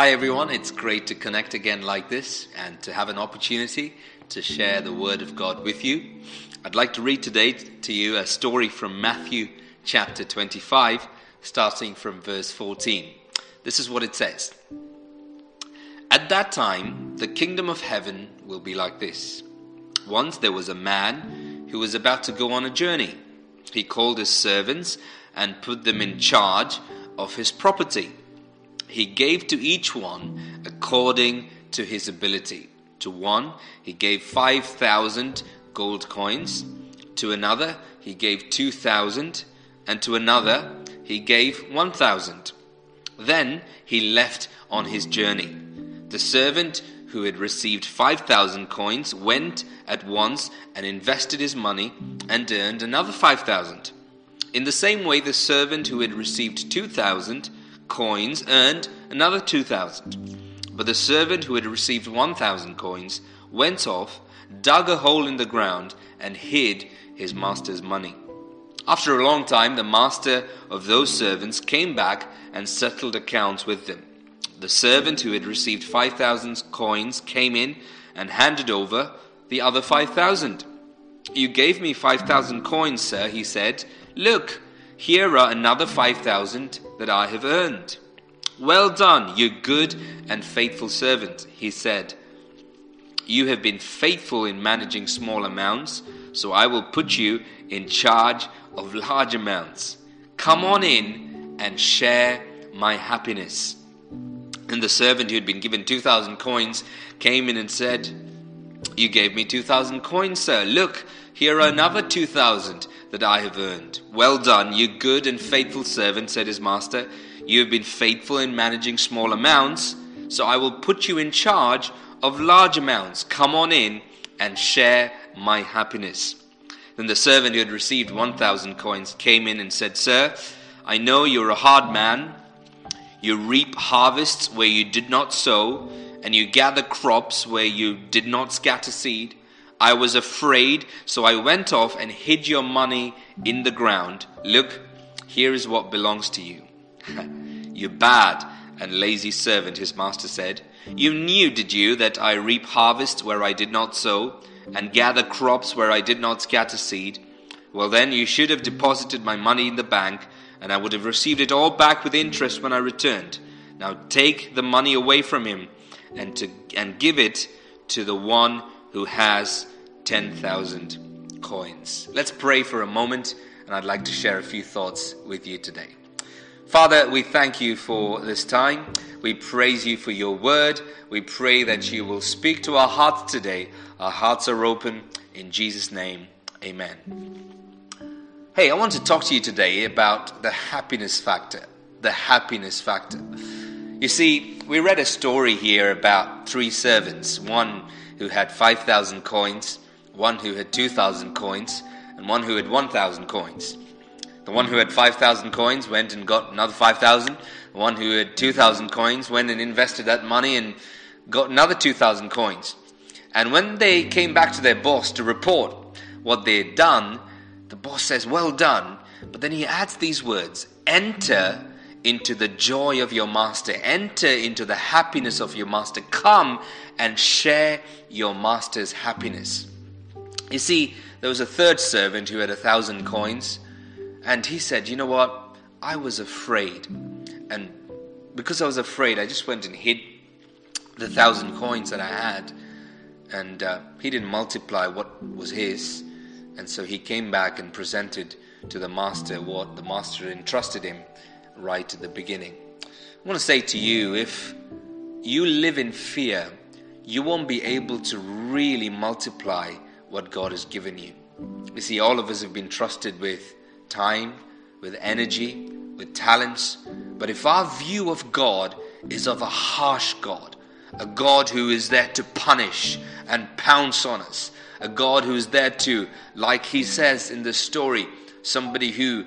Hi everyone, it's great to connect again like this and to have an opportunity to share the Word of God with you. I'd like to read today to you a story from Matthew chapter 25, starting from verse 14. This is what it says. At that time, the kingdom of heaven will be like this. Once there was a man who was about to go on a journey. He called his servants and put them in charge of his property. He gave to each one according to his ability. To one, he gave 5,000 gold coins. To another, he gave 2,000. And to another, he gave 1,000. Then he left on his journey. The servant who had received 5,000 coins went at once and invested his money and earned another 5,000. In the same way, the servant who had received 2,000 coins earned another 2,000. But the servant who had received 1,000 coins went off, dug a hole in the ground, and hid his master's money. After a long time, the master of those servants came back and settled accounts with them. The servant who had received 5,000 coins came in and handed over the other 5,000. "You gave me 5,000 coins, sir," he said. "Look, here are another 5,000 that I have earned." "Well done, you good and faithful servant," he said. "You have been faithful in managing small amounts, so I will put you in charge of large amounts. Come on in and share my happiness." And the servant who had been given 2,000 coins came in and said, "You gave me 2,000 coins, sir. Look, here are another 2,000 that I have earned." "Well done, you good and faithful servant," said his master. "You have been faithful in managing small amounts, so I will put you in charge of large amounts. Come on in and share my happiness." Then the servant who had received 1,000 coins came in and said, "Sir, I know you're a hard man. You reap harvests where you did not sow, and you gather crops where you did not scatter seed. I was afraid, so I went off and hid your money in the ground. Look, here is what belongs to you." "You bad and lazy servant," his master said. "You knew, did you, that I reap harvests where I did not sow and gather crops where I did not scatter seed? Well then, you should have deposited my money in the bank, and I would have received it all back with interest when I returned. Now take the money away from him and give it to the one who has 10,000 coins." Let's pray for a moment, and I'd like to share a few thoughts with you today. Father, we thank you for this time. We praise you for your word. We pray that you will speak to our hearts today. Our hearts are open. In Jesus' name, amen. Hey, I want to talk to you today about the happiness factor. The happiness factor. You see, we read a story here about three servants. One who had 5,000 coins, one who had 2,000 coins, and one who had 1,000 coins. The one who had 5,000 coins went and got another 5,000. The one who had 2,000 coins went and invested that money and got another 2,000 coins. And when they came back to their boss to report what they had done, the boss says, "Well done." But then he adds these words, "Enter into the joy of your master. Enter into the happiness of your master. Come and share your master's happiness." You see, there was a third servant who had 1,000 coins, and he said, "You know what? I was afraid, and because I was afraid, I just went and hid the 1,000 coins that I had." And he didn't multiply what was his, and so he came back and presented to the master what the master entrusted him right at the beginning. I want to say to you, if you live in fear, you won't be able to really multiply what God has given you. You see, all of us have been trusted with time, with energy, with talents. But if our view of God is of a harsh God, a God who is there to punish and pounce on us, a God who is there to, like he says in the story, somebody who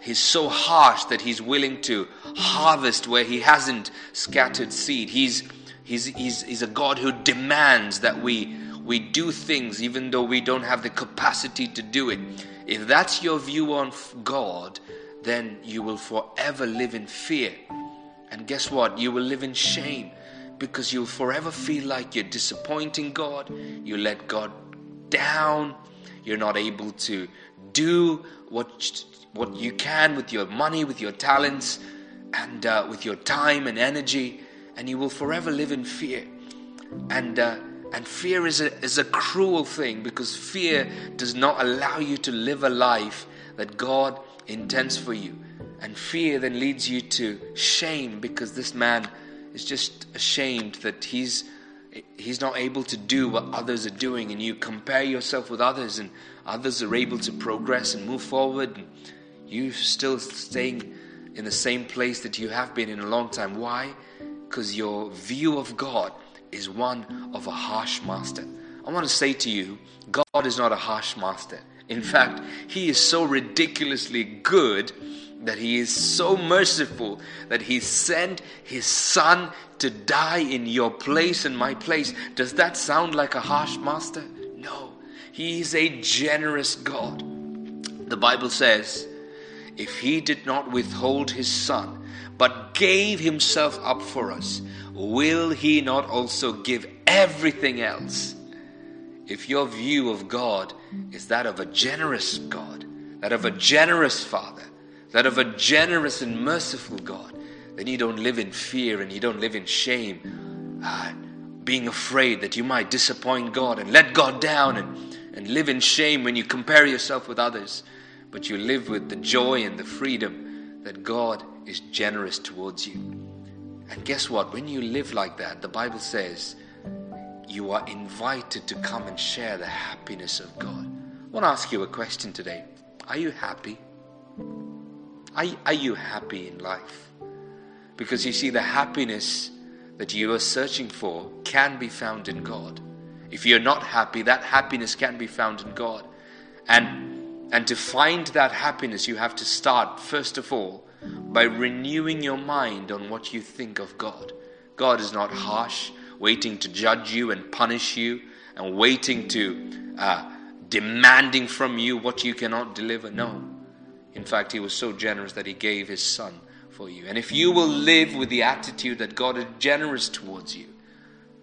he's so harsh that he's willing to harvest where he hasn't scattered seed. He's a God who demands that we do things even though we don't have the capacity to do it. If that's your view on God, then you will forever live in fear. And guess what? You will live in shame because you'll forever feel like you're disappointing God. You let God down. You're not able to do what you can with your money, with your talents, and with your time and energy. And you will forever live in fear. And fear is a cruel thing, because fear does not allow you to live a life that God intends for you. And fear then leads you to shame, because this man is just ashamed that he's not able to do what others are doing. And you compare yourself with others, and others are able to progress and move forward, and you're still staying in the same place that you have been in a long time. Why? Because your view of God is one of a harsh master. I want to say to you, God is not a harsh master. In fact, He is so ridiculously good that He is so merciful that He sent His Son to die in your place and my place. Does that sound like a harsh master? No. He is a generous God. The Bible says, if He did not withhold His Son, but gave Himself up for us, will He not also give everything else? If your view of God is that of a generous God, that of a generous Father, that of a generous and merciful God, then you don't live in fear and you don't live in shame, being afraid that you might disappoint God and let God down, and live in shame when you compare yourself with others. But you live with the joy and the freedom that God is generous towards you. And guess what? When you live like that, the Bible says you are invited to come and share the happiness of God. I want to ask you a question today. Are you happy? Are you happy in life? Because you see, the happiness that you are searching for can be found in God. If you're not happy, that happiness can be found in God. And to find that happiness, you have to start, first of all, by renewing your mind on what you think of God. God is not harsh, waiting to judge you and punish you, and waiting to demanding from you what you cannot deliver. No. In fact, He was so generous that He gave His Son for you. And if you will live with the attitude that God is generous towards you,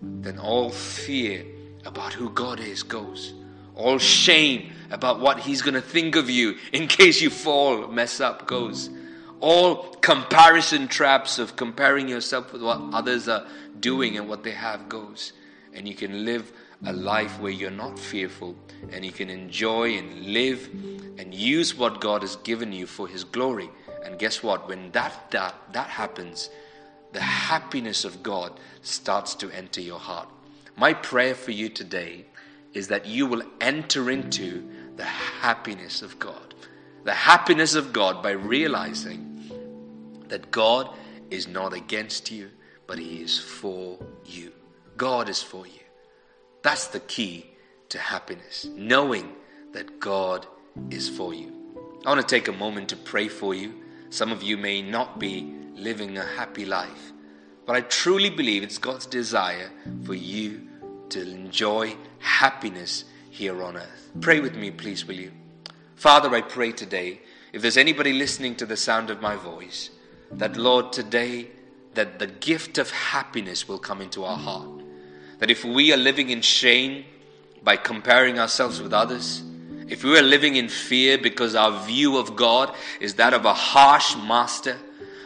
then all fear about who God is goes. All shame about what He's going to think of you in case you fall, mess up, goes. All comparison traps of comparing yourself with what others are doing and what they have goes. And you can live a life where you're not fearful, and you can enjoy and live and use what God has given you for His glory. And guess what? When that happens, the happiness of God starts to enter your heart. My prayer for you today is that you will enter into the happiness of God. The happiness of God by realizing that God is not against you, but He is for you. God is for you. That's the key to happiness, knowing that God is for you. I want to take a moment to pray for you. Some of you may not be living a happy life, but I truly believe it's God's desire for you to enjoy happiness here on earth. Pray with me, please, will you? Father, I pray today, if there's anybody listening to the sound of my voice, that Lord, today, that the gift of happiness will come into our heart. That if we are living in shame by comparing ourselves with others, if we are living in fear because our view of God is that of a harsh master,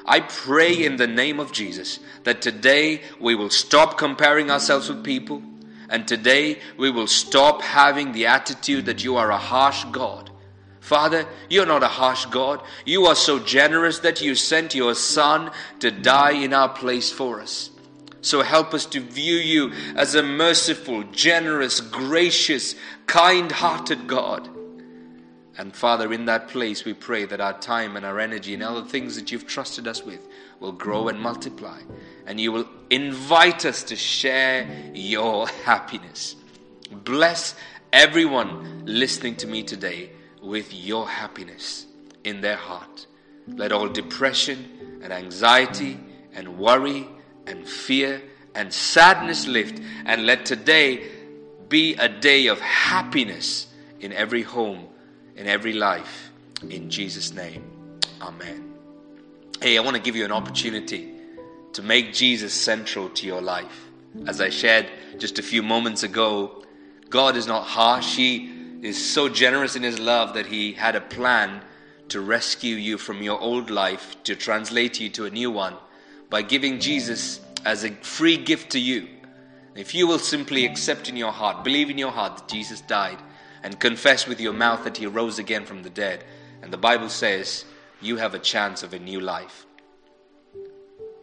I pray in the name of Jesus that today we will stop comparing ourselves with people, and today we will stop having the attitude that you are a harsh God. Father, you're not a harsh God. You are so generous that you sent your Son to die in our place for us. So help us to view you as a merciful, generous, gracious, kind-hearted God. And Father, in that place we pray that our time and our energy and all the things that you've trusted us with will grow and multiply. And you will invite us to share your happiness. Bless everyone listening to me today with your happiness in their heart. Let all depression and anxiety and worry and fear and sadness lift. And let today be a day of happiness in every home, in every life. In Jesus' name, amen. Hey, I want to give you an opportunity to make Jesus central to your life. As I shared just a few moments ago, God is not harsh. He is so generous in his love that he had a plan to rescue you from your old life, to translate you to a new one, by giving Jesus as a free gift to you. If you will simply accept in your heart, believe in your heart that Jesus died, and confess with your mouth that he rose again from the dead, and the Bible says you have a chance of a new life.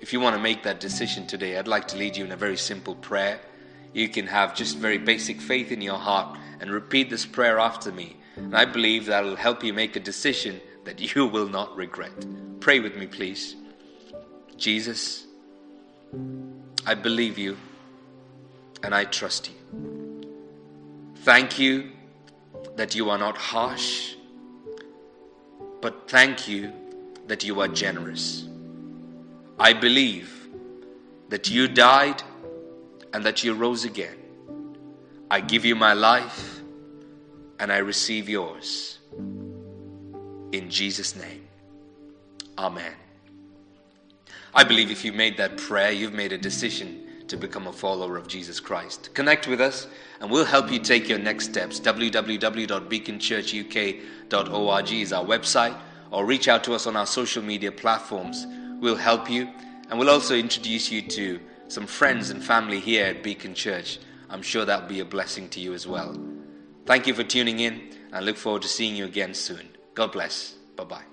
If you want to make that decision today, I'd like to lead you in a very simple prayer. You can have just very basic faith in your heart and repeat this prayer after me. And I believe that will help you make a decision that you will not regret. Pray with me, please. Jesus, I believe you and I trust you. Thank you that you are not harsh, but thank you that you are generous. I believe that you died and that you rose again. I give you my life and I receive yours. In Jesus' name. Amen. I believe if you made that prayer, you've made a decision to become a follower of Jesus Christ. Connect with us and we'll help you take your next steps. www.beaconchurchuk.org is our website, or reach out to us on our social media platforms. We'll help you, and we'll also introduce you to some friends and family here at Beacon Church. I'm sure that'll be a blessing to you as well. Thank you for tuning in, and I look forward to seeing you again soon. God bless. Bye-bye.